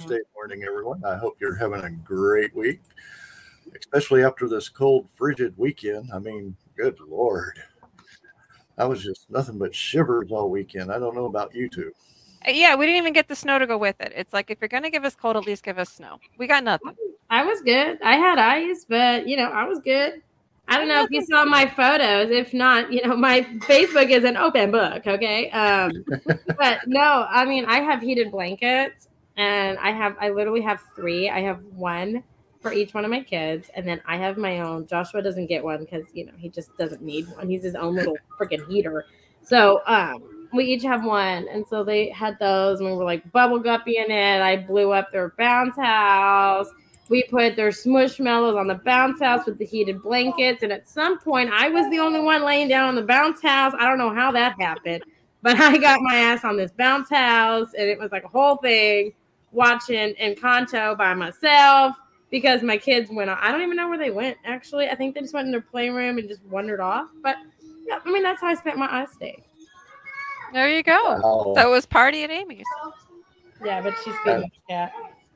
Thursday morning, everyone. I hope you're having a great week, especially after this cold, frigid weekend. I mean, good Lord. I was just nothing but shivers all weekend. I don't know about you two. Yeah, we didn't even get the snow to go with it. It's like, if you're going to give us cold, at least give us snow. We got nothing. I was good. I had ice, but, you know, I was good. I don't know if you saw my photos. If not, you know, my Facebook is an open book, okay? But no, I mean, I have heated blankets, and I literally have three. I have one for each one of my kids, and then I have my own. Joshua doesn't get one because, you know, he just doesn't need one. He's his own little freaking heater. So we each have one, and so they had those, and we were, like, bubble guppying it. I blew up their bounce house. We put their smushmallows on the bounce house with the heated blankets. And at some point, I was the only one laying down on the bounce house. I don't know how that happened, but I got my ass on this bounce house. And it was like a whole thing watching Encanto by myself because my kids went on. I don't even know where they went, actually. I think they just went in their playroom and just wandered off. But, yeah, I mean, that's how I spent my ice day. There you go. Wow. So it was party at Amy's. Yeah, but she's feeling like that.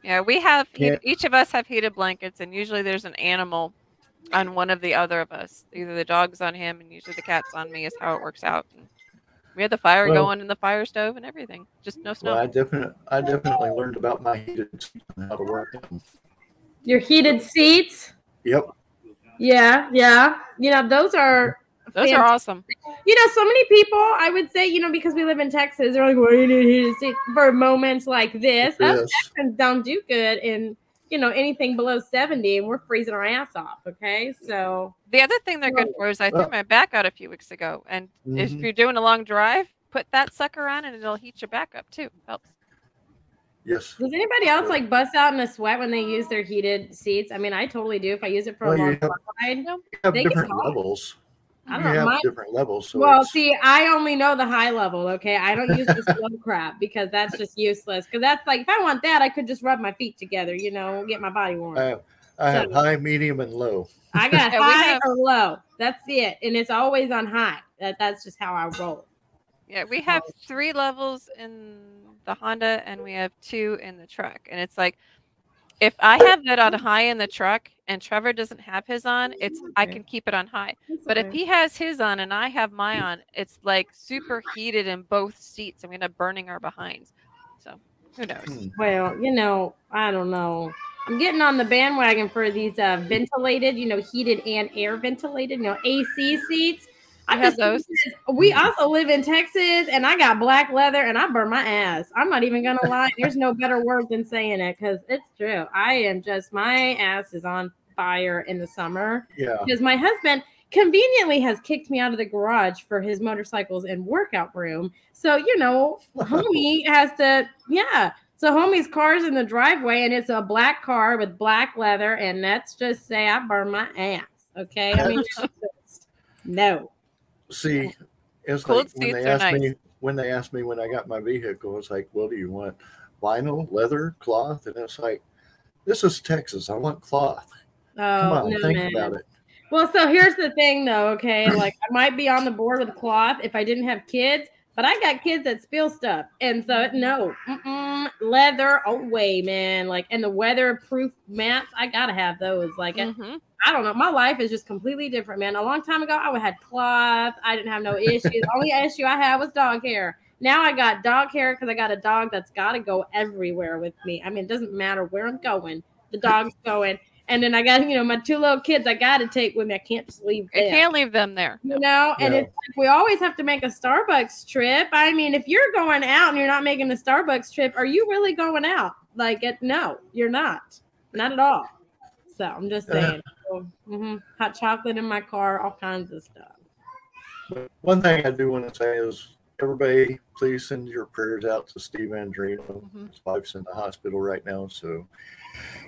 Yeah, we have, each of us have heated blankets, and usually there's an animal on one of the other of us. Either the dog's on him, and usually the cat's on me is how it works out. And we had the fire going in the fire stove and everything. Just no snow. Well, I definitely learned about my heated seats and how to work them. Your heated seats? Yep. Yeah. You know, those are awesome. You know, so many people, I would say, you know, because we live in Texas, they're like, well, you need heated seats for moments like this. Yes. Us Texans don't do good in, you know, anything below 70, and we're freezing our ass off, okay? So the other thing they're good for is I threw my back out a few weeks ago, and if you're doing a long drive, put that sucker on, and it'll heat your back up, too. Helps. Yes. Does anybody else like bust out in a sweat when they use their heated seats? I mean, I totally do if I use it for a long ride. You have different levels. I don't know. Different levels. So see, I only know the high level, okay? I don't use this low crap because that's just useless. Because that's like, if I want that, I could just rub my feet together, you know, get my body warm. I have high, medium, and low. I got high or low. That's it. And it's always on high. That's just how I roll. Yeah, we have 3 levels in the Honda, and we have 2 in the truck. And it's like, if I have that on high in the truck and Trevor doesn't have his on, I can keep it on high. But if he has his on and I have my on, it's like super heated in both seats. I'm going to burning our behinds. So who knows? Well, you know, I don't know. I'm getting on the bandwagon for these ventilated, you know, heated and air ventilated, you know, AC seats. I have those. We also live in Texas, and I got black leather, and I burn my ass. I'm not even going to lie. There's no better word than saying it because it's true. I am just, my ass is on fire in the summer. Yeah. Because my husband conveniently has kicked me out of the garage for his motorcycles and workout room. So, you know, homie has to, So homie's car's in the driveway, and it's a black car with black leather, and let's just say I burn my ass, okay? I mean, no. See, it's like when they asked me when I got my vehicle, it's like, well, do you want vinyl, leather, cloth? And it's like, this is Texas. I want cloth. Oh, come on, think about it. Well, so here's the thing, though, okay? Like, I might be on the board with cloth if I didn't have kids, but I got kids that spill stuff. And so, no, leather away, man. Like, and the weatherproof mats, I got to have those. Like, I don't know. My life is just completely different, man. A long time ago, I had cloth. I didn't have no issues. The only issue I had was dog hair. Now I got dog hair because I got a dog that's got to go everywhere with me. I mean, it doesn't matter where I'm going. The dog's going. And then I got, you know, my 2 little kids I got to take with me. I can't just leave them. I can't leave them there. You know? And it's like we always have to make a Starbucks trip. I mean, if you're going out and you're not making a Starbucks trip, are you really going out? Like, no, you're not. Not at all. So I'm just saying. Hot chocolate in my car, all kinds of stuff. One thing I do want to say is everybody, please send your prayers out to Steve Andrino. His wife's in the hospital right now, so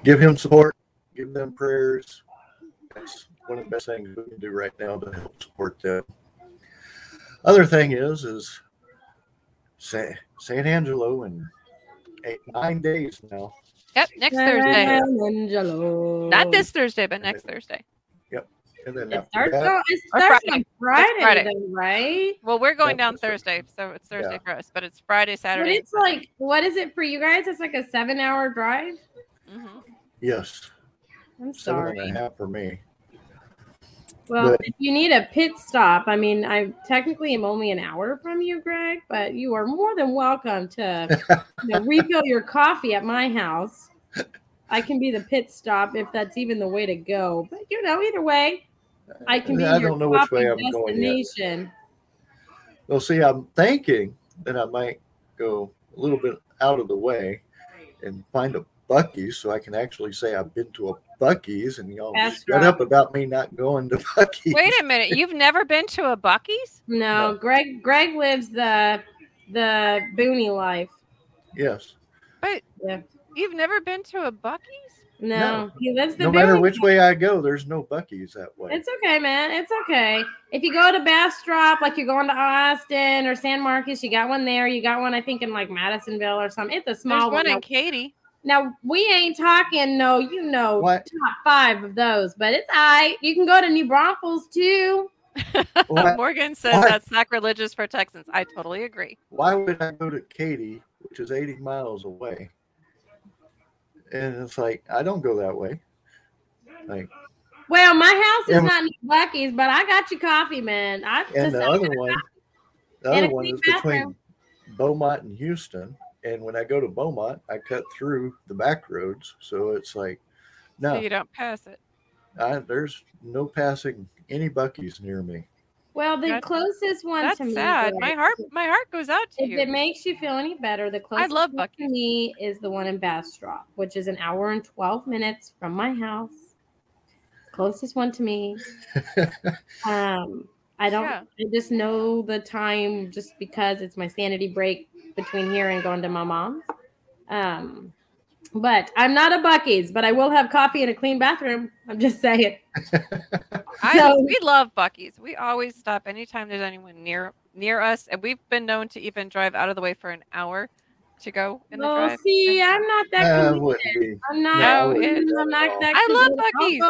give him support, give them prayers. That's one of the best things we can do right now to help support them. Other thing is San Angelo in 9 days now. Yep, next Thursday. Not this Thursday, but next Thursday. Yep. And then it starts on Friday, though, right? Well, we're going down Thursday, so it's Thursday for us, but it's Friday, Saturday. But it's like, what is it for you guys? It's like a 7-hour drive. Mm-hmm. Yes. I'm sorry. 7.5 for me. Well, but if you need a pit stop, I mean, I technically am only an hour from you, Greg, but you are more than welcome to refill your coffee at my house. I can be the pit stop if that's even the way to go. But, either way, I can be your coffee destination. Well, see, I'm thinking that I might go a little bit out of the way and find a Buc-ee's so I can actually say I've been to a Buc-ee's and y'all shut up about me not going to Buc-ee's. Wait a minute. You've never been to a Buc-ee's? No. Greg lives the boony life. Yes. But you've never been to a Buc-ee's? No. He lives the boony life. No matter which way I go, there's no Buc-ee's that way. It's okay, man. It's okay. If you go to Bastrop, like you're going to Austin or San Marcos, you got one there. You got one, I think, in like Madisonville or something. It's a small one. There's one in Katy. Now, we ain't talking, top 5 of those, but it's all right. You can go to New Braunfels, too. Morgan says that's sacrilegious for Texans. I totally agree. Why would I go to Katy, which is 80 miles away? And it's like, I don't go that way. Well, my house is not near Buc-ee's, but I got you coffee, man. The other one is between Beaumont and Houston. And when I go to Beaumont, I cut through the back roads. So it's like, no. So you don't pass it. There's no passing any Buc-ee's near me. Well, the closest one to me. That's sad. My heart goes out to you. If it makes you feel any better, the closest one to me is the one in Bastrop, which is an hour and 12 minutes from my house. Closest one to me. I just know the time just because it's my sanity break between here and going to my mom's. But I'm not a Buc-ee's, but I will have coffee in a clean bathroom. I'm just saying. We love Buc-ee's. We always stop anytime there's anyone near us. And we've been known to even drive out of the way for an hour to go in the drive. See, I'm not that convenient. I love Buc-ee's.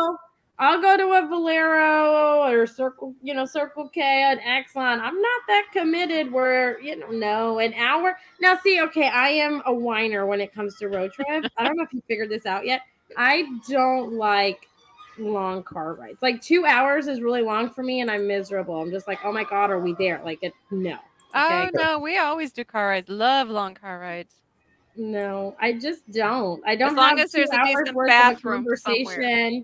I'll go to a Valero or Circle K, an Exxon. I'm not that committed where, an hour. Now, see, okay, I am a whiner when it comes to road trips. I don't know if you figured this out yet. I don't like long car rides. Like 2 hours is really long for me, and I'm miserable. I'm just like, oh, my God, are we there? No. Okay? Oh, no, we always do car rides. Love long car rides. No, I just don't. I don't have 2 hours worth of a conversation. As long as there's a decent bathroom somewhere.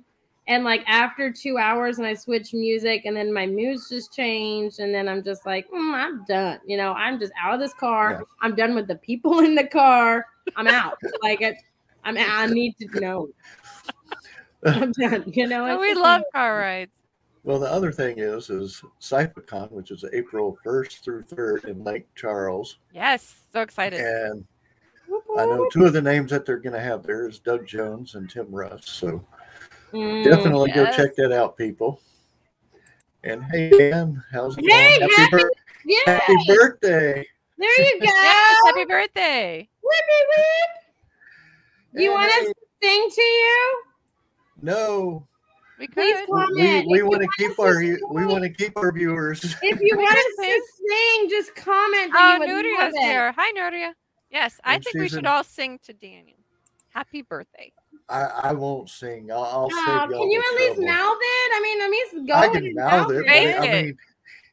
And after 2 hours and I switch music and then my mood's just changed. And then I'm just like, I'm done. I'm just out of this car. Yeah. I'm done with the people in the car. I'm out. I need to know. I'm done. We love car rides. Well, the other thing is Cypicon, which is April 1st through 3rd in Lake Charles. Yes. So excited. And I know two of the names that they're going to have there is Doug Jones and Tim Russ. So. Definitely go check that out, people. And hey, Dan, how's it going? Happy birthday. There you go. Yes, happy birthday. Whippy, whip. You want us to sing to you? No. We want to keep our viewers. If you want us to sing, just comment. Oh, Nuria's there. Hi, Nuria. Yes, I think we should all sing to Daniel. Happy birthday. I won't sing. I'll save y'all. Can you at least mouth it? I mean, go I can mouth it.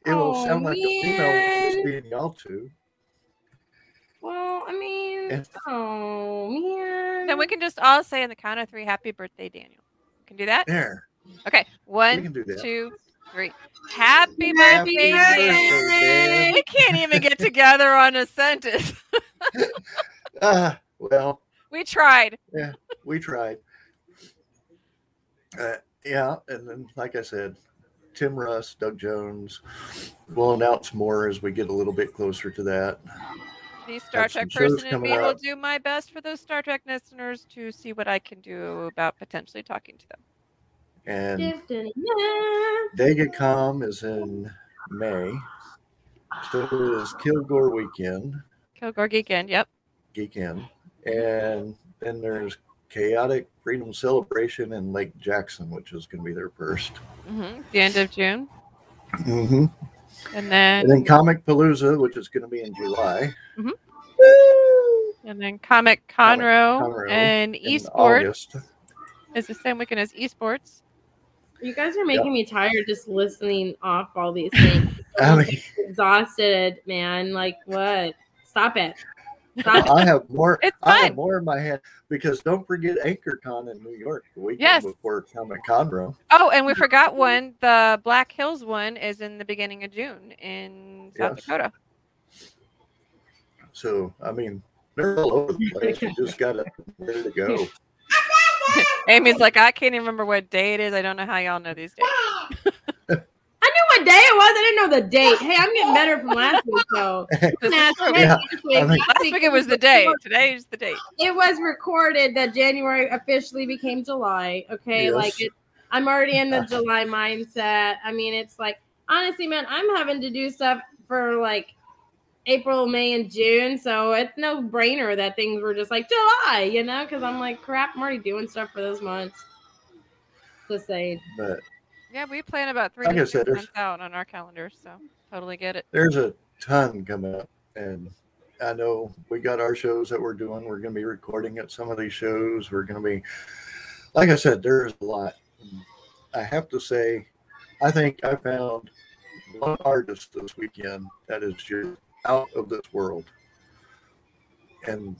It will sound like a female speaking y'all two. Well, I mean, man. Then we can just all say on the count of 3, happy birthday, Daniel. Can do that? There. Okay. 1, 2, 3. Happy birthday, Daniel. We can't even get together on a sentence. Well. We tried. Yeah, we tried. And then, like I said, Tim Russ, Doug Jones. We'll announce more as we get a little bit closer to that. The Star Trek person in me will do my best for those Star Trek listeners to see what I can do about potentially talking to them. And DegaCom is in May. So it is Kilgore Weekend. Kilgore Geek End, yep. And then there's Chaotic Freedom Celebration in Lake Jackson, which is going to be their first. Mm-hmm. The end of June. Mm-hmm. And then Comic Palooza, which is going to be in July. Mm-hmm. And then Comic Conroe and Esports is the same weekend as Esports. You guys are making me tired just listening off all these things. I'm exhausted, man. Like, what? Stop it. I have more in my hand because don't forget AnchorCon in New York the weekend before Comic Conroe. Oh, and we forgot one. The Black Hills one is in the beginning of June in South Dakota. So, I mean, they're all over the place. You just got ready to go. Amy's like, I can't even remember what day it is. I don't know how y'all know these days. I knew what day it was. I didn't know the date. Hey, I'm getting better from last week, though. Last week it was the day. Today is the date. It was recorded that January officially became July. Okay, yes. I'm already in the July mindset. I mean, it's like, honestly, man, I'm having to do stuff for April, May, and June, so it's no brainer that things were just July, you know, because I'm like, crap, I'm already doing stuff for those months. Just saying. But yeah, we plan about 3 months out on our calendars, so totally get it. There's a ton coming up, and I know we got our shows that we're doing. We're going to be recording at some of these shows. We're going to be, like I said, there's a lot. I have to say, I think I found one artist this weekend that is just out of this world, and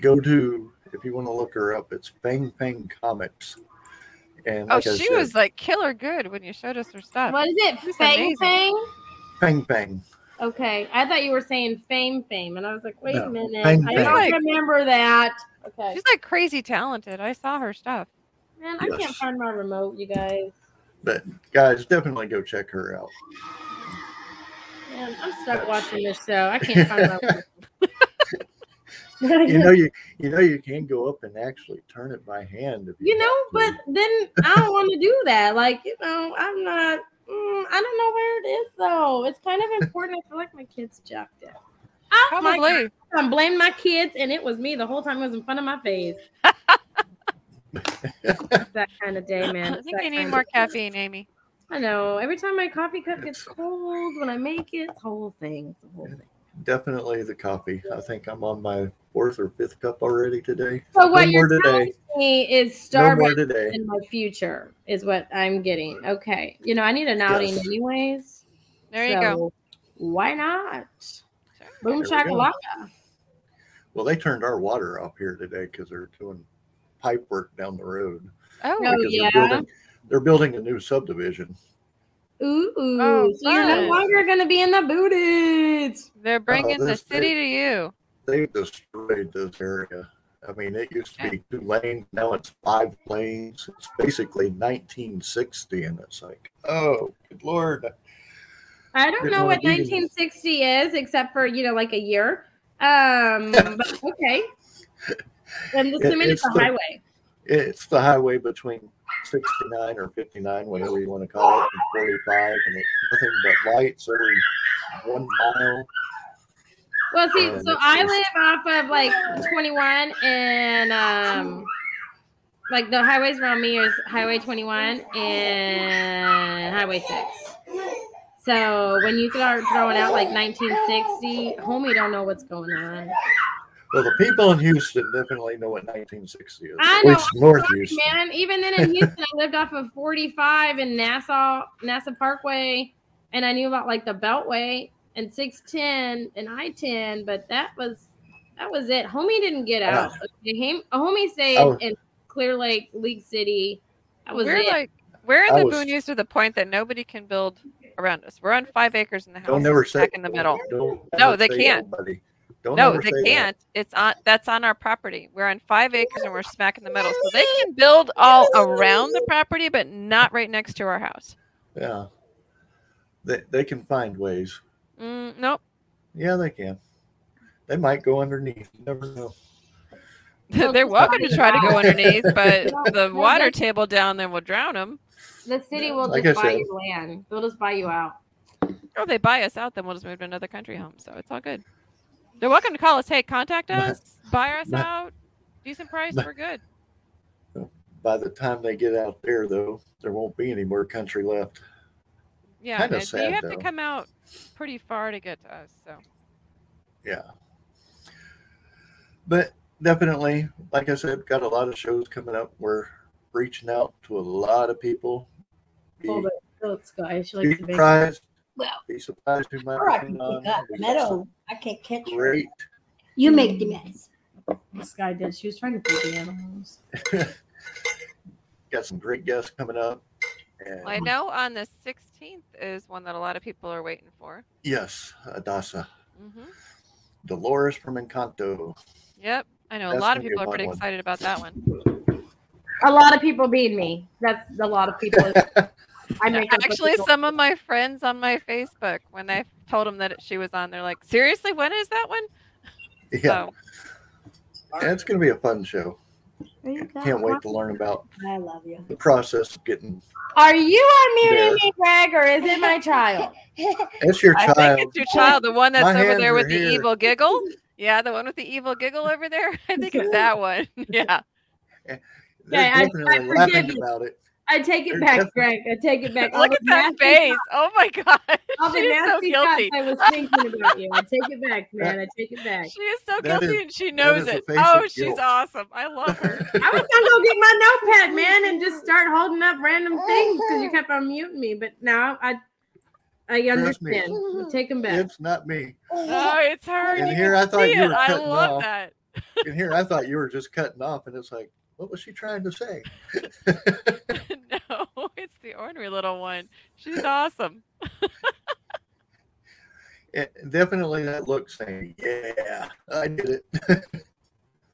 go to, if you want to look her up, it's Fang Fang Comics. And she was killer good when you showed us her stuff. What is it? Fang Fang? Fang Fang. Okay, I thought you were saying Fame, and I was like, wait a minute, Fang I don't remember that. Okay, she's crazy talented. I saw her stuff. Man, I can't find my remote, you guys. But guys, definitely go check her out. Man, I'm stuck watching this show. I can't find my way. You can go up and actually turn it by hand. If you know, but then I don't want to do that. I'm not. I don't know where it is though. It's kind of important. I feel like my kids jacked it. Probably. I'm blaming my kids, and it was me the whole time. It was in front of my face. It's that kind of day, man. I think you need more caffeine, Amy. I know. Every time my coffee cup gets cold, when I make it, it's the whole thing. Definitely the coffee. I think I'm on my 4th or 5th cup already today. So what you're telling me is Starbucks in my future is what I'm getting. Okay. You know, I need an outing anyways. There you go. Why not? Sure. Boom shakalaka. Well, they turned our water off here today because they're doing pipe work down the road. Oh, yeah. They're building a new subdivision. Ooh, so you're no longer going to be in the booties. They're bringing the city to you. They destroyed this area. I mean, it used to be 2 lanes. Now it's 5 lanes. It's basically 1960, and it's like, oh, good Lord. I don't know what 1960 is, except for, a year. But okay. I'm assuming it's the highway. It's the highway between 69 or 59, whatever you want to call it, and 45, and it's nothing but lights every 1 mile. Well, see, so I live off of 21, and the highways around me is Highway 21 and Highway 6. So when you start throwing out 1960, homie don't know what's going on. Well, the people in Houston definitely know what 1960 is. I know. It's North Houston. Man. Even then in Houston, I lived off of 45 and Nassau Parkway, and I knew about the Beltway and 610 and I-10, but that was it. Homie didn't get out. Homie stayed in Clear Lake, League City. That was it. We're in the boonies to the point that nobody can build around us. We're on 5 acres in the house. Don't ever say in the middle. No, they can't. Nobody. No, they can't. That. That's on our property. We're on 5 acres and we're smack in the middle. So they can build all around the property, but not right next to our house. Yeah. They can find ways. Nope. Yeah, they can. They might go underneath. You never know. They're welcome to try to go underneath, but the water table down there will drown them. The city will just buy you land. They'll just buy you out. Or if they buy us out, then we'll just move to another country home. So it's all good. They're welcome to call us. Hey, contact us. Buy us out. Decent price. We're good. By the time they get out there, though, there won't be any more country left. Yeah, kind of sad, you have though. To come out pretty far to get to us. So. Yeah. But definitely, like I said, got a lot of shows coming up. We're reaching out to a lot of people. Be surprised who might be on. I can't catch her. Great. You make the mess. This guy did. She was trying to feed the animals. Got some great guests coming up. And I know on the 16th is one that a lot of people are waiting for. Yes, Adasa. Mm-hmm. Dolores from Encanto. Yep. I know a lot of people are pretty excited about that one. A lot of people beat me. That's a lot of people. Actually, some of my friends on my Facebook, when I told them that she was on, they're like, seriously, when is that one? Yeah. So. It's going to be a fun show. Can't wait to learn about the process of getting. Are you unmuting me, Greg, or is it my child? It's your child. I think it's your child, the one that's over there with the evil giggle. Yeah, the one with the evil giggle over there. I think it's that one. Yeah. I forgive you. About it. I take it Greg. I take it back. Look at that face. Thoughts. Oh, my God. All the nasty thoughts I was thinking about you. I take it back, man. I take it back. She is so guilty, and she knows it. Oh, she's awesome. I love her. I was going to go get my notepad, man, and just start holding up random things because you kept on muting me. But now I understand. I'll take them back. It's not me. Oh, it's her. And here I thought you were cutting off. I love that. And here I thought you were just cutting off, and it's like, what was she trying to say? No, it's the ornery little one. She's awesome. Definitely that look saying, yeah, I did it.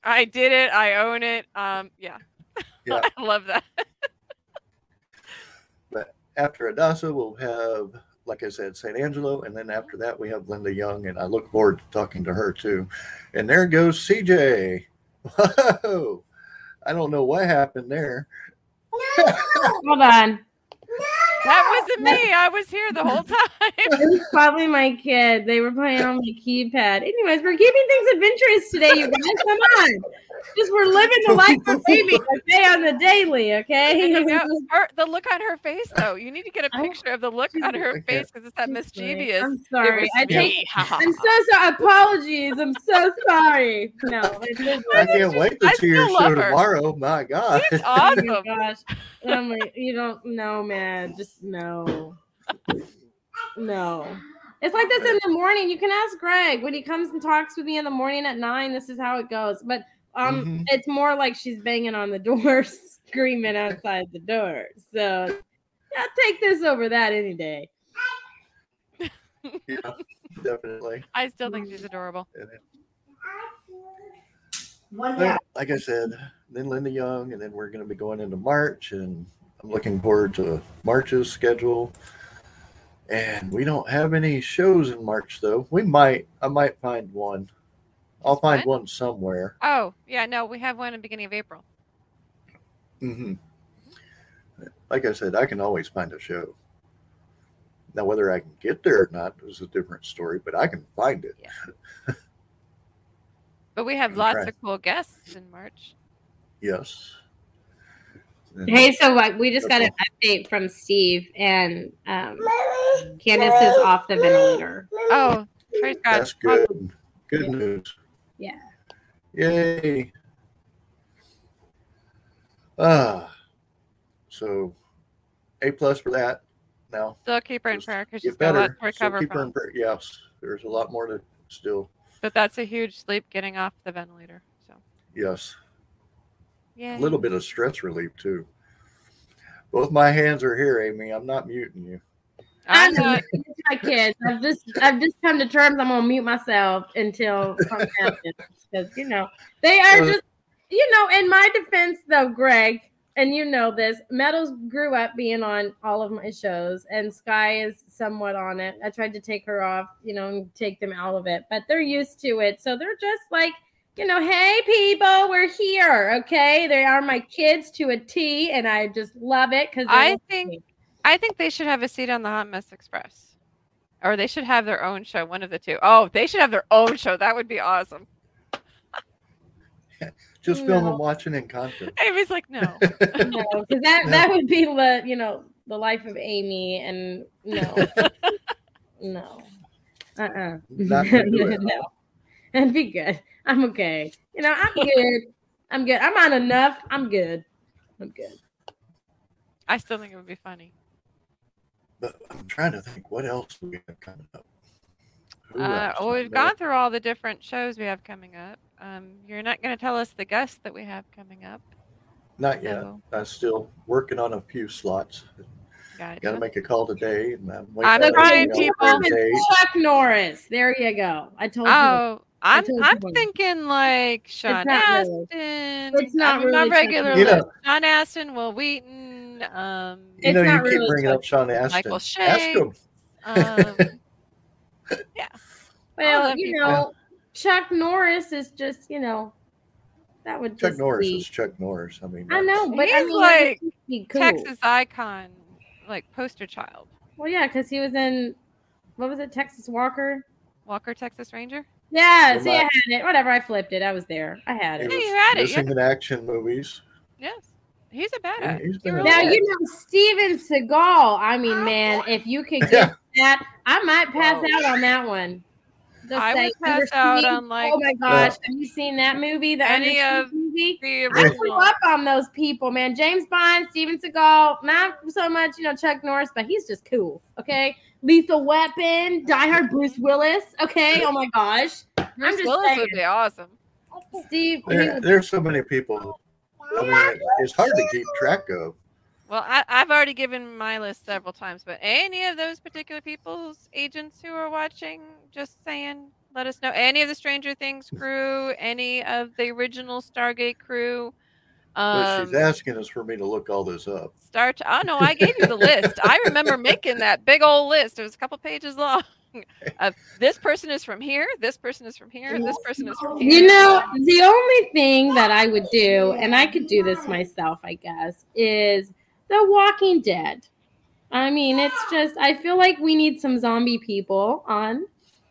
I did it. I own it. Yeah. I love that. But after Adasa, we'll have, like I said, San Angelo. And then after that, we have Linda Young. And I look forward to talking to her, too. And there goes CJ. Whoa. I don't know what happened there. No. Hold on. No. That wasn't me. I was here the whole time. It was probably my kid. They were playing on my keypad. Anyways, we're keeping things adventurous today, you guys. Come on. Just we're living the life of baby, okay, on the daily, okay? The look on her face, though. You need to get a picture of the look on her face because it's that mischievous. I'm sorry. I'm so sorry. Apologies. I'm so sorry. No. I can't wait to see your show tomorrow. My God. It's awesome. Oh, my gosh. I'm like, you don't know, man. Just no. No. It's like this in the morning. You can ask Greg when he comes and talks with me in the morning at 9. This is how it goes. But it's more like she's banging on the door, screaming outside the door. So I'll take this over that any day. Yeah, definitely. I still think she's adorable. Well, like I said, then Linda Young, and then we're going to be going into March, and I'm looking forward to March's schedule. And we don't have any shows in March, though. I might find one. I'll find one somewhere. Oh, yeah, no, we have one in the beginning of April. Mm-hmm. Like I said, I can always find a show. Now, whether I can get there or not is a different story, but I can find it. Yeah. But we have lots of cool guests in March. Yes. Hey, so we just got an update from Steve, and Candace is off the ventilator. Oh, praise God. That's good. Awesome. Good news. Yeah. Yay. So A+ for that. Now still keep her in prayer because she's got a lot to recover from. Yes, there's a lot more to still. But that's a huge sleep getting off the ventilator. So yes. Yeah. A little bit of stress relief too. Both my hands are here, Amy. I'm not muting you. I know it's my kids. I've just come to terms. I'm gonna mute myself until something happens because they are just In my defense, though, Greg, and you know this, Meadows grew up being on all of my shows, and Sky is somewhat on it. I tried to take her off, and take them out of it, but they're used to it, so they're just like, hey people, we're here, okay? They are my kids to a T, and I just love it because I think they should have a seat on the Hot Mess Express, or they should have their own show. One of the two. Oh, they should have their own show. That would be awesome. Just film him watching Encanto. Amy's like, no. No, because that would be the, the life of Amy, and no. No. Uh-uh. No. That'd be good. I'm okay. I'm good. I'm good. I'm on enough. I'm good. I'm good. I still think it would be funny. But I'm trying to think what else we have coming up. We've gone through all the different shows we have coming up. You're not going to tell us the guests that we have coming up. Not yet. I'm still working on a few slots. Got to make a call today. And I'm trying, people. Chuck Norris. There you go. I told you. Oh, I'm thinking like Sean Astin. It's not really. Not regular. Sean Astin, Will Wheaton. You keep bringing up Sean Astin. Michael Shea. Ask him. Yeah. Well, Chuck Norris is just, that would Chuck just Norris be... is Chuck Norris. I mean, I know, but he's like cool. Texas icon, like poster child. Well, yeah, because he was in Texas Walker? Walker, Texas Ranger? Yeah, I had it. Whatever, I flipped it. I was there. I had it. Yeah, you had it. Missing in action movies. Yes. He's a badass. Yeah, Steven Seagal. I mean, man, if you could get that, I might pass out on that one. Oh my gosh, have you seen that movie? I grew up on those people, man. James Bond, Steven Seagal, not so much, Chuck Norris, but he's just cool. Okay, Lethal Weapon, Die Hard, Bruce Willis. Okay, oh my gosh, Bruce Willis would be awesome. Steve, there's so many people. I mean, it's hard to keep track of. Well, I've already given my list several times, but any of those particular people's agents who are watching, just saying, let us know. Any of the Stranger Things crew, any of the original Stargate crew. She's asking us for me to look all this up. Oh, no, I gave you the list. I remember making that big old list. It was a couple pages long. This person is from here, this person is from here, this person is from here. The only thing that I would do, and I could do this myself, I guess, is The Walking Dead. I mean, it's just, I feel like we need some zombie people on.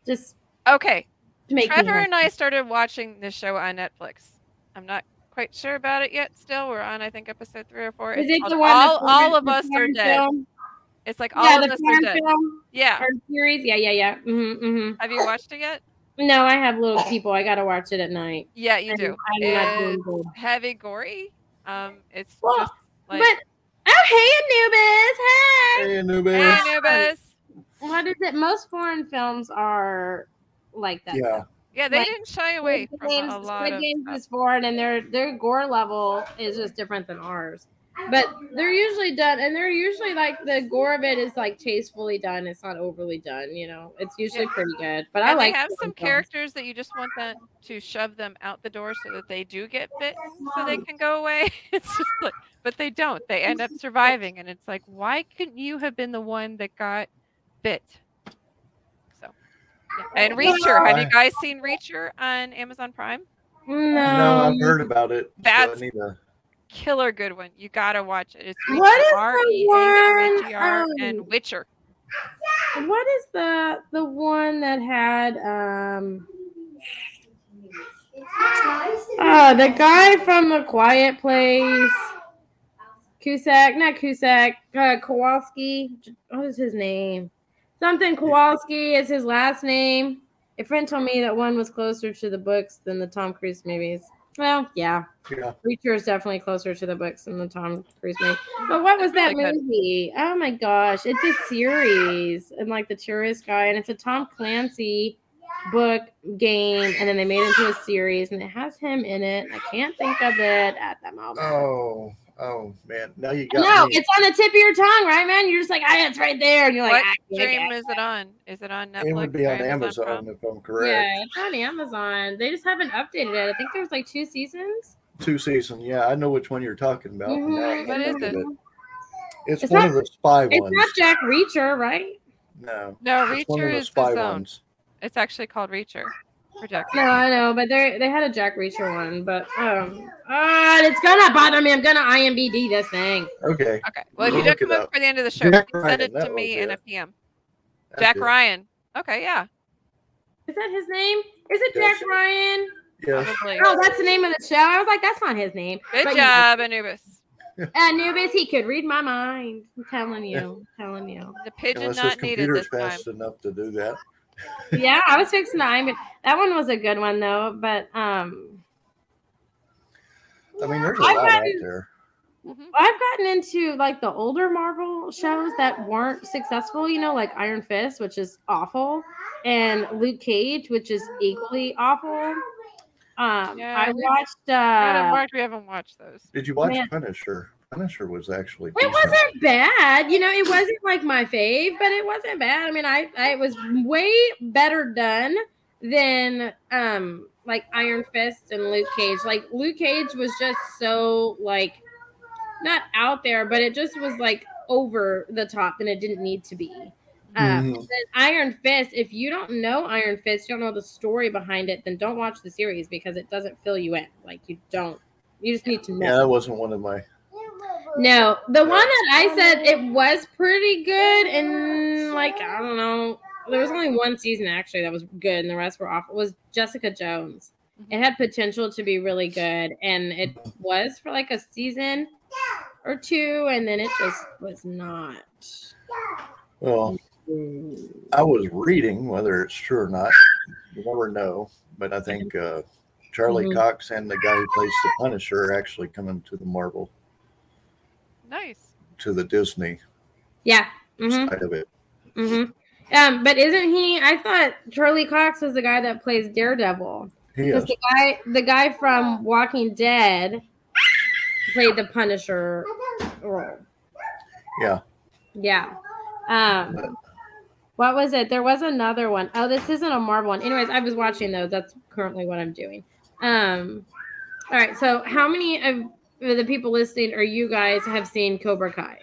Just okay. Trevor and I started watching this show on Netflix. I'm not quite sure about it yet. Still, we're on, I think, episode 3 or 4. Is it the one all of us are dead? It's like all of us are dead. Yeah. Our series. Yeah. Mm-hmm, mm-hmm. Have you watched it yet? No, I have little people. I gotta watch it at night. Yeah, you do. It's heavy gory. It's just like. Oh, hey, Anubis. Hey, Anubis. What is it? Most foreign films are like that. Yeah. Yeah, they didn't shy away from a lot of games is foreign, and their gore level is just different than ours. But they're usually done, and they're usually like the gore of it is like tastefully done. It's not overly done, It's usually pretty good. But and I like. They have some characters that you just want them to shove them out the door so that they do get bit, so they can go away. It's just like, but they don't. They end up surviving, and it's like, why couldn't you have been the one that got bit? So, yeah. And Reacher. Have you guys seen Reacher on Amazon Prime? No, I've heard about it. That's. So killer good one. You gotta watch it. It's R-E-A-C-H-E-R and Witcher. What is the one that had the guy from The Quiet Place? Kowalski. What is his name? Something Kowalski is his last name. A friend told me that one was closer to the books than the Tom Cruise movies. Well, yeah. Reacher is definitely closer to the books than the Tom Cruise movie. But what was that movie? Oh my gosh, it's a series, and like the tourist guy, and it's a Tom Clancy book game, and then they made it into a series, and it has him in it. I can't think of it at the moment. Oh man, now you got. No, it's on the tip of your tongue, right, man? You're just like, it's right there, and you're like, what stream is it on? Is it on Netflix? It would be on Amazon if I'm correct. Yeah, it's on Amazon. They just haven't updated it. I think there's like 2 seasons. Yeah, I know which one you're talking about. Mm-hmm. What is it? It's one of the spy ones. It's not Jack Reacher, right? No, Reacher is the zone. It's actually called Reacher. No, I know, but they had a Jack Reacher one, but it's gonna bother me. I'm gonna IMDb this thing. Okay. Well, if you don't come up for the end of the show, send it to me in a PM. Jack Ryan. Okay, yeah. Is that his name? Is it Jack Ryan? Yes. Like, oh, that's the name of the show. I was like, that's not his name. Good job, Anubis. Anubis, he could read my mind. I'm telling you. The pigeon unless not needed this time. Fast enough to do that. Yeah, I was fixing to. That one was a good one though. But I mean, there's a lot out there. I've gotten into like the older Marvel shows that weren't successful, you know, like Iron Fist, which is awful, and Luke Cage, which is equally awful. I watched. We haven't watched those. Did you watch Punisher? Punisher was actually. It wasn't bad, you know. It wasn't like my fave, but it wasn't bad. I mean, I it was way better done than like Iron Fist and Luke Cage. Like Luke Cage was just so like. Not out there, but it just was like over the top and it didn't need to be. Iron Fist, if you don't know Iron Fist, you don't know the story behind it, then don't watch the series because it doesn't fill you in. Like you just need to know. Yeah, that wasn't one of my. No, the one that I said it was pretty good and like, I don't know. There was only one season actually that was good and the rest were awful. It was Jessica Jones. It had potential to be really good and it was for like a season or two, and then it just was not. Well, I was reading, whether it's true or not, you never know, but I think Charlie Cox and the guy who plays the Punisher are actually coming to the Marvel. Nice. To the Disney. Yeah. Mm-hmm. Side of it. Mm-hmm. But isn't he, I thought Charlie Cox was the guy that plays Daredevil. He is. The guy from Walking Dead played the Punisher role. Yeah. What was it? There was another one. Oh, this isn't a Marvel one. Anyways, I was watching those. That's currently what I'm doing. All right. So how many of the people listening or you guys have seen Cobra Kai?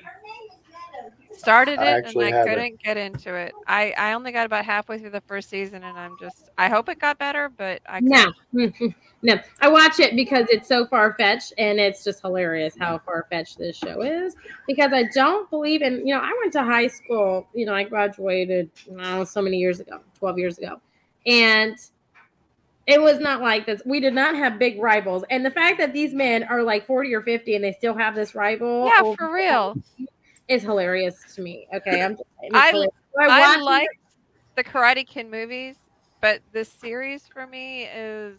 Started it and I couldn't get into it. I only got about halfway through the first season and I'm just, I hope it got better, but I can't. No, I watch it because it's so far-fetched and it's just hilarious how far-fetched this show is because I don't believe in, you know, I went to high school, you know, I graduated so many years ago, 12 years ago. And it was not like this. We did not have big rivals. And the fact that these men are like 40 or 50 and they still have this rival. Yeah, for real. Is hilarious to me. Okay, I'm just saying. I like the Karate Kid movies, but this series for me is...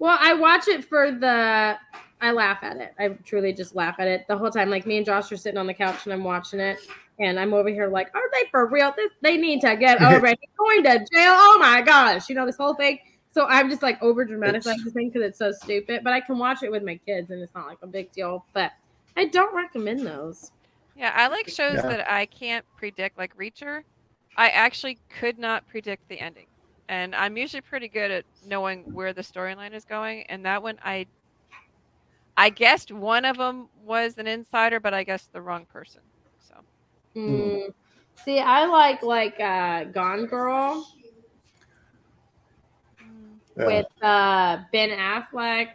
Well, I watch it for the... I laugh at it. I truly just laugh at it the whole time. Like, me and Josh are sitting on the couch and I'm watching it, and I'm over here like, are they for real? They need to get over it. He's going to jail. Oh, my gosh. You know, this whole thing. So I'm just, like, over-dramaticizing the thing because it's so stupid. But I can watch it with my kids, and it's not, like, a big deal. But I don't recommend those. Yeah, I like shows that I can't predict, like Reacher. I actually could not predict the ending. And I'm usually pretty good at knowing where the storyline is going. And that one, I guessed one of them was an insider, but I guessed the wrong person. So, See, I like Gone Girl with Ben Affleck.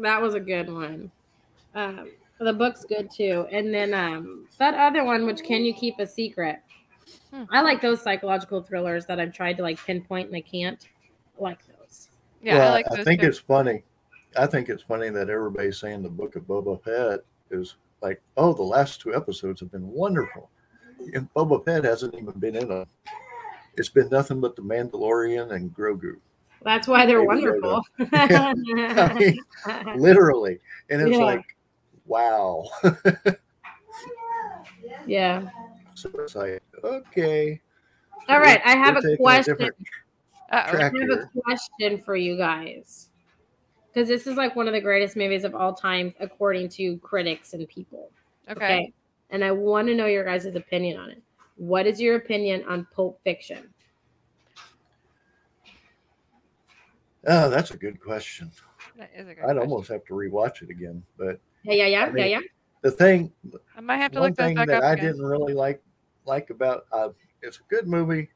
That was a good one. The book's good too, and then that other one, which Can You Keep a Secret? I like those psychological thrillers that I've tried to like pinpoint and I can't. I like those. Yeah, well, I like those. I think too. It's funny. I think it's funny that everybody's saying the Book of Boba Fett is like, oh, the last two episodes have been wonderful, and Boba Fett hasn't even been in them. It's been nothing but the Mandalorian and Grogu. That's why they're wonderful. I mean, literally, and it's like. Wow. Yeah. So it's like, okay. All right. I have a question for you guys. Because this is like one of the greatest movies of all time, according to critics and people. Okay. And I want to know your guys' opinion on it. What is your opinion on Pulp Fiction? Oh, that's a good question. That is a good question. I'd almost have to rewatch it again, but. Yeah. I mean, the thing I might have to look that back up. I didn't really like about it's a good movie,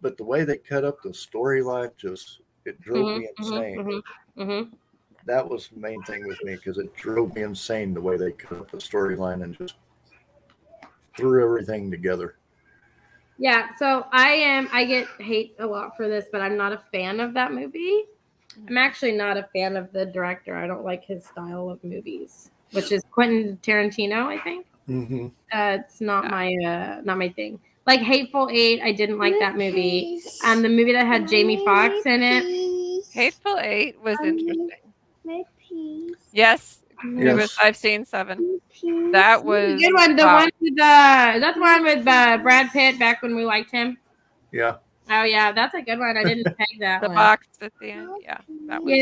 but the way they cut up the storyline just it drove me insane. That was the main thing with me because it drove me insane the way they cut up the storyline and just threw everything together. Yeah, so I get hate a lot for this, but I'm not a fan of that movie. I'm actually not a fan of the director. I don't like his style of movies, which is Quentin Tarantino, I think. Mm-hmm. It's not my thing. Like Hateful Eight, I didn't like that movie. The movie that had Jamie Foxx in it. Hateful Eight was interesting. Yes. Yes. I've seen 7. That was good one. The one with that's the one with Brad Pitt back when we liked him. Yeah. Oh yeah, that's a good one. I didn't peg that the one. The box at the end. Yeah. That was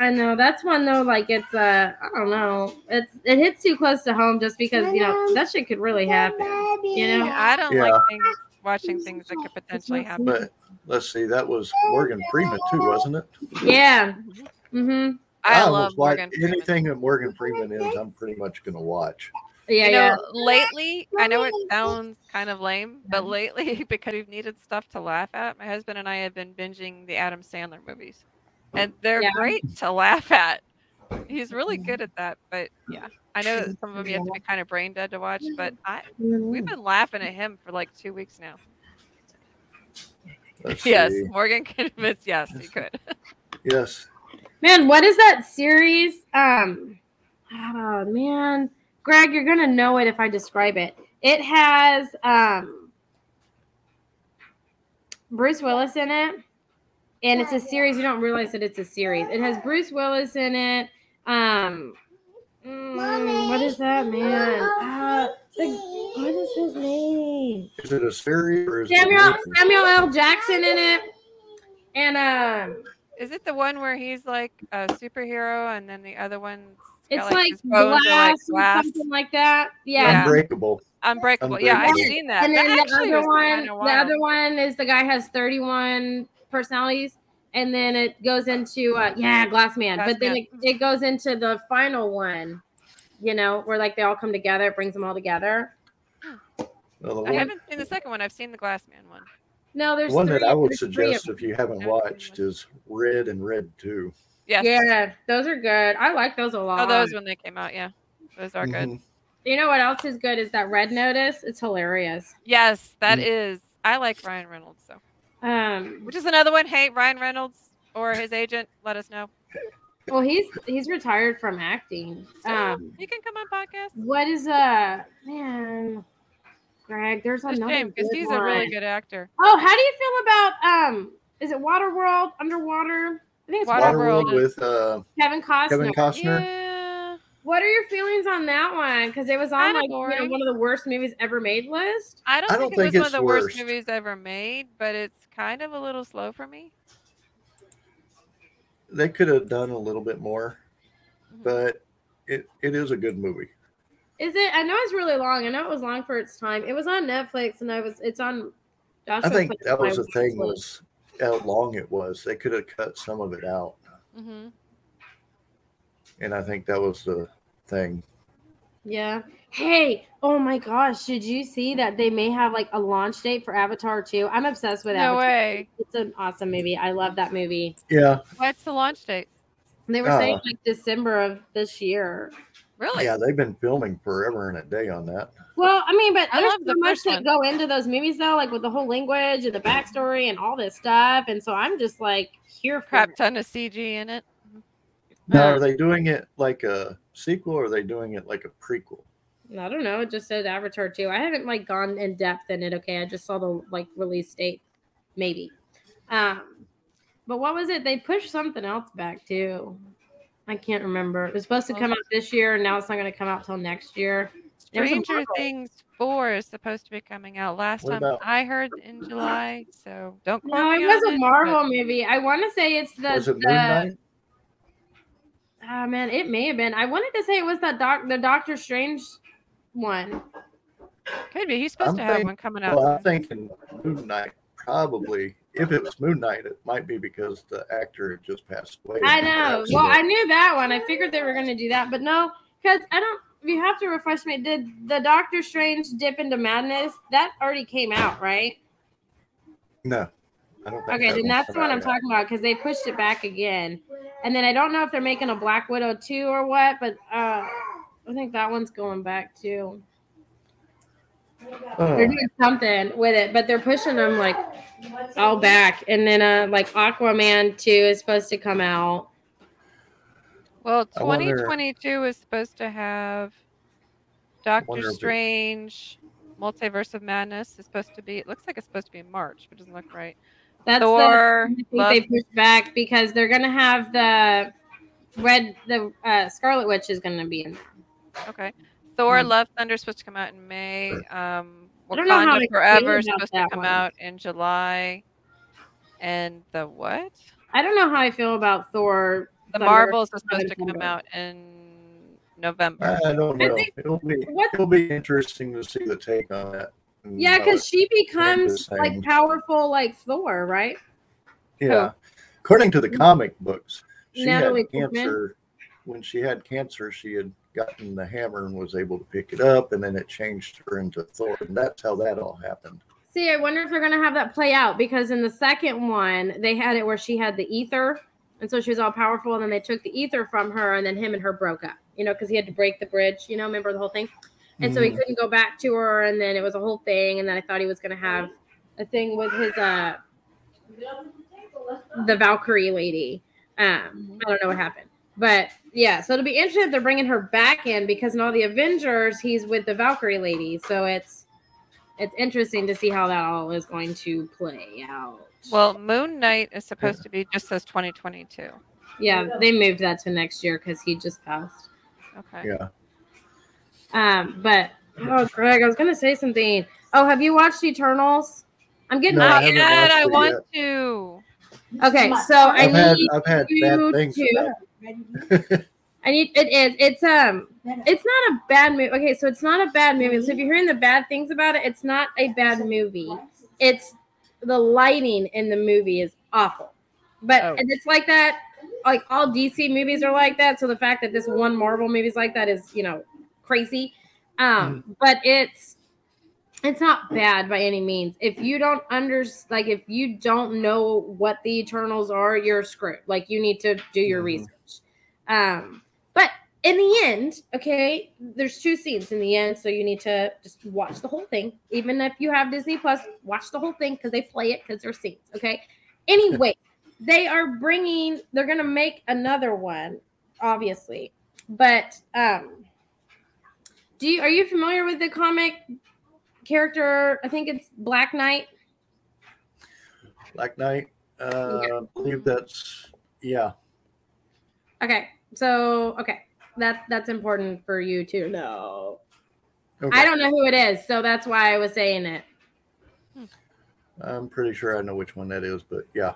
I know. That's one though, like it's I don't know. It hits too close to home just because, you know, that shit could really happen. You know, I don't like watching things that could potentially happen. But let's see, that was Morgan Freeman too, wasn't it? Yeah. Mm-hmm. I love Morgan Freeman. Anything that Morgan Freeman is, I'm pretty much going to watch. Yeah, lately, I know it sounds kind of lame, but lately, because we've needed stuff to laugh at, my husband and I have been binging the Adam Sandler movies. And they're great to laugh at. He's really good at that. But yeah, I know that some of them you have to be kind of brain dead to watch, but we've been laughing at him for like 2 weeks now. Yes, Morgan could admit, yes, he could. Yes. Man, what is that series? Oh man, Greg, you're gonna know it if I describe it. It has Bruce Willis in it, and it's a series. You don't realize that it's a series. It has Bruce Willis in it. What is that, man? What is his name? Is it a series or is Samuel L. Jackson in it? And is it the one where he's like a superhero and then the other one? It's like Glass. Or something like that. Yeah. Unbreakable. Yeah, I've seen that. And then the other one is the guy has 31 personalities. And then it goes into, Glass Man. But then it goes into the final one, you know, where like they all come together. It brings them all together. I haven't seen the second one. I've seen the Glass Man one. No, there's one that I would suggest if you haven't watched is Red and Red 2. Yes. Yeah, those are good. I like those a lot. Oh, those when they came out, yeah. Those are good. You know what else is good is that Red Notice. It's hilarious. Yes, that is. I like Ryan Reynolds, so. Which is another one. Hey, Ryan Reynolds or his agent, let us know. Well, he's retired from acting. So you can come on podcast. What is man... Greg, there's another because he's a really good actor. Oh, how do you feel about is it Waterworld? Underwater? I think it's Waterworld with Kevin Costner. Yeah. What are your feelings on that one? Because it was on one of the worst movies ever made list. I don't think it's one of the worst movies ever made, but it's kind of a little slow for me. They could have done a little bit more, but it is a good movie. Is it? I know it's really long. I know it was long for its time. It was on Netflix, and it's on. Joshua's I think Netflix that was the thing was how long it was. They could have cut some of it out, and I think that was the thing. Yeah. Hey. Oh my gosh! Did you see that they may have like a launch date for Avatar 2? I'm obsessed with Avatar. No way! It's an awesome movie. I love that movie. Yeah. What's the launch date? They were saying like December of this year. Really? Yeah, they've been filming forever and a day on that. Well, I mean, but there's so much that go into those movies, though, like with the whole language and the backstory and all this stuff. And so I'm just like, here for crap ton of CG in it. Now, are they doing it like a sequel or are they doing it like a prequel? I don't know. It just said Avatar 2. I haven't like gone in depth in it. Okay, I just saw the like release date, maybe. But what was it? They pushed something else back too. I can't remember. It was supposed to come out this year, and now it's not going to come out till next year. Stranger Things 4 is supposed to be coming out. I heard in July, so don't quote me. No, it was a Marvel movie. I want to say it's the... Was it Moon Knight? Oh, man, it may have been. I wanted to say it was the Doctor Strange one. Could be. He's supposed to have one coming out. Well, I'm thinking Moon Knight, probably... If it was Moon Knight, it might be because the actor had just passed away. I know. Well, I knew that one. I figured they were going to do that, but no, because you have to refresh me. Did the Doctor Strange dip into madness? That already came out, right? No. I don't think then that's the one I'm talking about because they pushed it back again. And then I don't know if they're making a Black Widow 2 or what, but I think that one's going back too. They're doing something with it, but they're pushing them like all back. And then like Aquaman 2 is supposed to come out. Well, 2022 is supposed to have Doctor Strange, Multiverse of Madness is supposed to be, it looks like it's supposed to be in March, but it doesn't look right. That's Thor, I think they pushed back because they're going to have the Scarlet Witch is going to be in there. Okay. Thor, Love, Thunder is supposed to come out in May. Wakanda Forever is supposed to come out in July. And the what? I don't know how I feel about Thor. The Marvels is supposed to come out in November. I don't know. It'll be interesting to see the take on that. Yeah, because she becomes like powerful like Thor, right? Yeah. According to the comic books, she had cancer. When she had cancer, she had gotten the hammer and was able to pick it up, and then it changed her into Thor, and that's how that all happened. See, I wonder if they're going to have that play out, because in the second one, they had it where she had the ether, and so she was all powerful, and then they took the ether from her, and then him and her broke up, because he had to break the bridge, remember the whole thing? And so he couldn't go back to her, and then it was a whole thing, and then I thought he was going to have a thing with his, the Valkyrie lady. I don't know what happened. But, yeah, so it'll be interesting if they're bringing her back in, because in all the Avengers, he's with the Valkyrie lady. So it's interesting to see how that all is going to play out. Well, Moon Knight is supposed to be just as 2022. Yeah, they moved that to next year because he just passed. Okay. Yeah. But, Greg, I was going to say something. Oh, have you watched Eternals? I'm getting out. No, I want to. Okay, so I've had bad things to... it's not a bad movie. Okay, so it's not a bad movie. So if you're hearing the bad things about it, it's not a bad movie. It's the lighting in the movie is awful. But it's like that. Like all DC movies are like that. So the fact that this one Marvel movie is like that is, crazy. But it's not bad by any means. If you don't if you don't know what the Eternals are, you're screwed. Like you need to do your research. But in the end, okay, there's two scenes in the end, so you need to just watch the whole thing. Even if you have Disney Plus, watch the whole thing because they play it because there's scenes, okay? Anyway, they're going to make another one, obviously. But are you familiar with the comic character? I think it's Black Knight. Black Knight. I believe that's, yeah. Okay, so, that's important for you to know. Okay. I don't know who it is, so that's why I was saying it. I'm pretty sure I know which one that is, but yeah.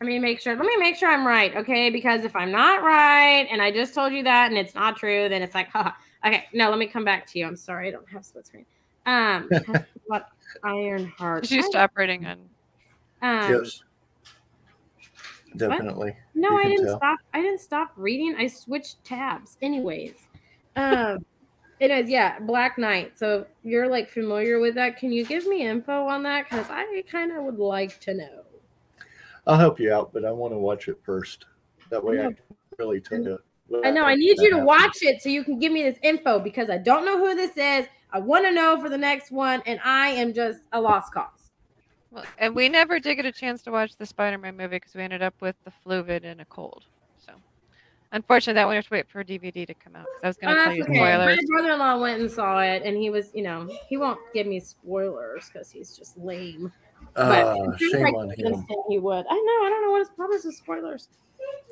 Let me make sure I'm right, okay? Because if I'm not right, and I just told you that, and it's not true, then it's like, haha. Okay, no, let me come back to you. I'm sorry, I don't have split screen. What Ironheart? Did you stop writing on? Yes. Definitely. What? No, I didn't stop reading. I switched tabs. Anyways, it is Black Knight. So you're familiar with that? Can you give me info on that? Because I kind of would like to know. I'll help you out, but I want to watch it first. That way, I can really tend to. I know. I need you to watch it so you can give me this info because I don't know who this is. I want to know for the next one, and I am just a lost cause. Well, and we never did get a chance to watch the Spider-Man movie because we ended up with the fluvid and a cold. So, unfortunately, that we have to wait for a DVD to come out. I was going to tell you spoilers. My brother-in-law went and saw it, and he was, he won't give me spoilers because he's just lame. But shame on him. He would. I know. I don't know what his problem is with spoilers.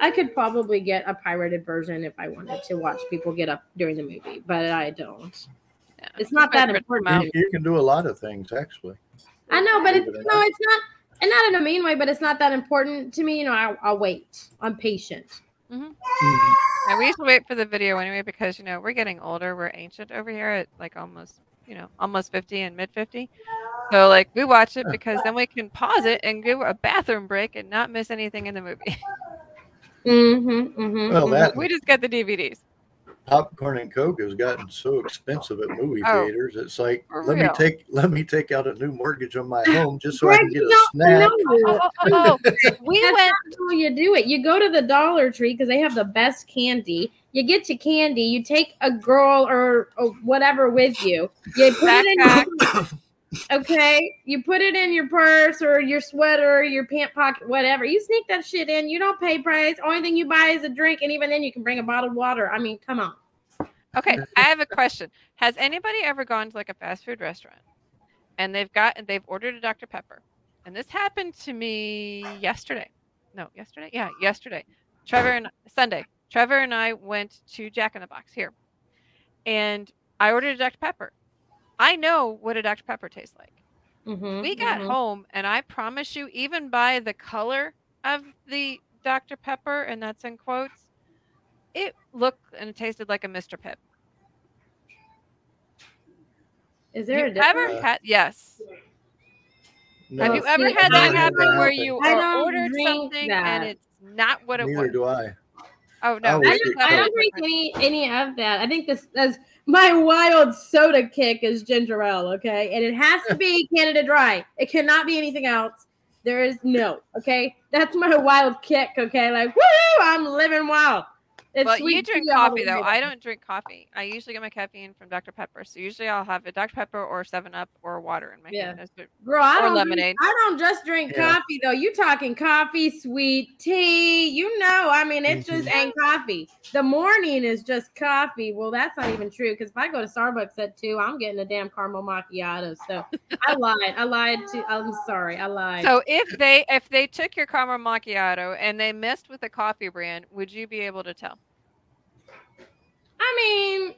I could probably get a pirated version if I wanted to watch people get up during the movie, but I don't. Yeah, it's not that important. You can do a lot of things, actually. I know, but it's not, and not in a mean way, but it's not that important to me. I'll wait. I'm patient. Mm-hmm. Mm-hmm. And we used to wait for the video anyway because, we're getting older. We're ancient over here at almost 50 and mid 50. So we watch it because then we can pause it and give a bathroom break and not miss anything in the movie. Mm-hmm, mm-hmm, well, mm-hmm. We just got the DVDs. popcorn and Coke has gotten so expensive at movie theaters. It's like, let me take out a new mortgage on my home just so I can get a snack. No. We went. You do it. You go to the Dollar Tree because they have the best candy. You get your candy. You take a girl or whatever with you. You put it in. Okay, you put it in your purse or your sweater, your pant pocket, whatever. You sneak that shit in. You don't pay price. Only thing you buy is a drink, and even then you can bring a bottle of water. I mean, come on. Okay, I have a question. Has anybody ever gone to like a fast food restaurant and they've ordered a Dr. Pepper? And this happened to me yesterday. No, yesterday? Yeah, yesterday. Trevor and I went to Jack in the Box here. And I ordered a Dr. Pepper. I know what a Dr. Pepper tastes like. Mm-hmm, we got home, and I promise you, even by the color of the Dr. Pepper, and that's in quotes, it looked and it tasted like a Mr. Pibb. Is there a difference? Yes. No. Have you ever had that happen where you ordered something and it's not what it was? Neither do I. Oh, no. I don't drink any of that. I think this is... My wild soda kick is ginger ale, okay? And it has to be Canada Dry. It cannot be anything else. There is no, okay? That's my wild kick, okay? Like, woo-hoo, I'm living wild. It's well, you drink coffee, though. I don't drink coffee. I usually get my caffeine from Dr. Pepper. So usually I'll have a Dr. Pepper or 7-Up or water in my hand. Girl, I don't just drink coffee, though. You talking coffee, sweet tea. You know, I mean, it just ain't coffee. The morning is just coffee. Well, that's not even true because if I go to Starbucks at 2, I'm getting a damn caramel macchiato. So I'm sorry, I lied. So if they took your caramel macchiato and they messed with the coffee brand, would you be able to tell? I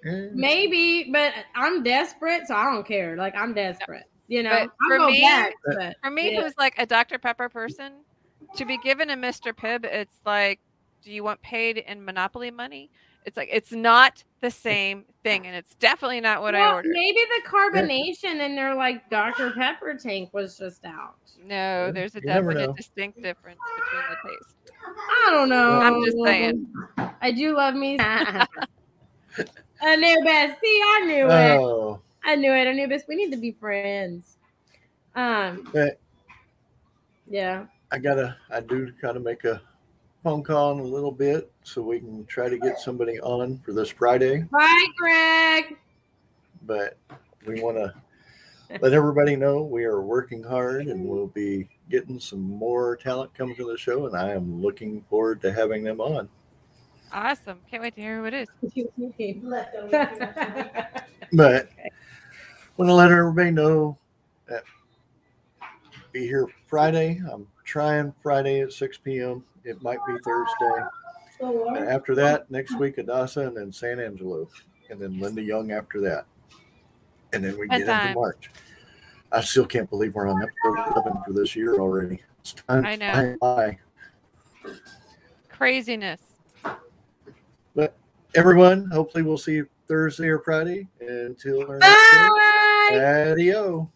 mean, maybe, but I'm desperate, so I don't care. Like, I'm desperate, you know. But for me, who's like a Dr. Pepper person, to be given a Mr. Pibb, it's like, do you want paid in Monopoly money? It's like, it's not the same thing, and it's definitely not what I ordered. Maybe the carbonation in their like Dr. Pepper tank was just out. No, there's a definite distinct difference between the taste. I don't know. I'm just saying. I do love me. Anubis. See, I knew it. I knew it, Anubis. We need to be friends. Yeah. I do kind of make a phone call in a little bit so we can try to get somebody on for this Friday. Bye, Greg. But we want to let everybody know we are working hard and we'll be getting some more talent coming to the show, and I am looking forward to having them on. Awesome. Can't wait to hear who it is. But I want to let everybody know that be here Friday. I'm trying Friday at 6 p.m. It might be Thursday. And after that, next week, Adasa and then San Angelo. And then Linda Young after that. And then we get into March. I still can't believe we're on episode 11 for this year already. It's time. I know. Fly. Craziness. But everyone, hopefully we'll see you Thursday or Friday. Until our next day. Adio.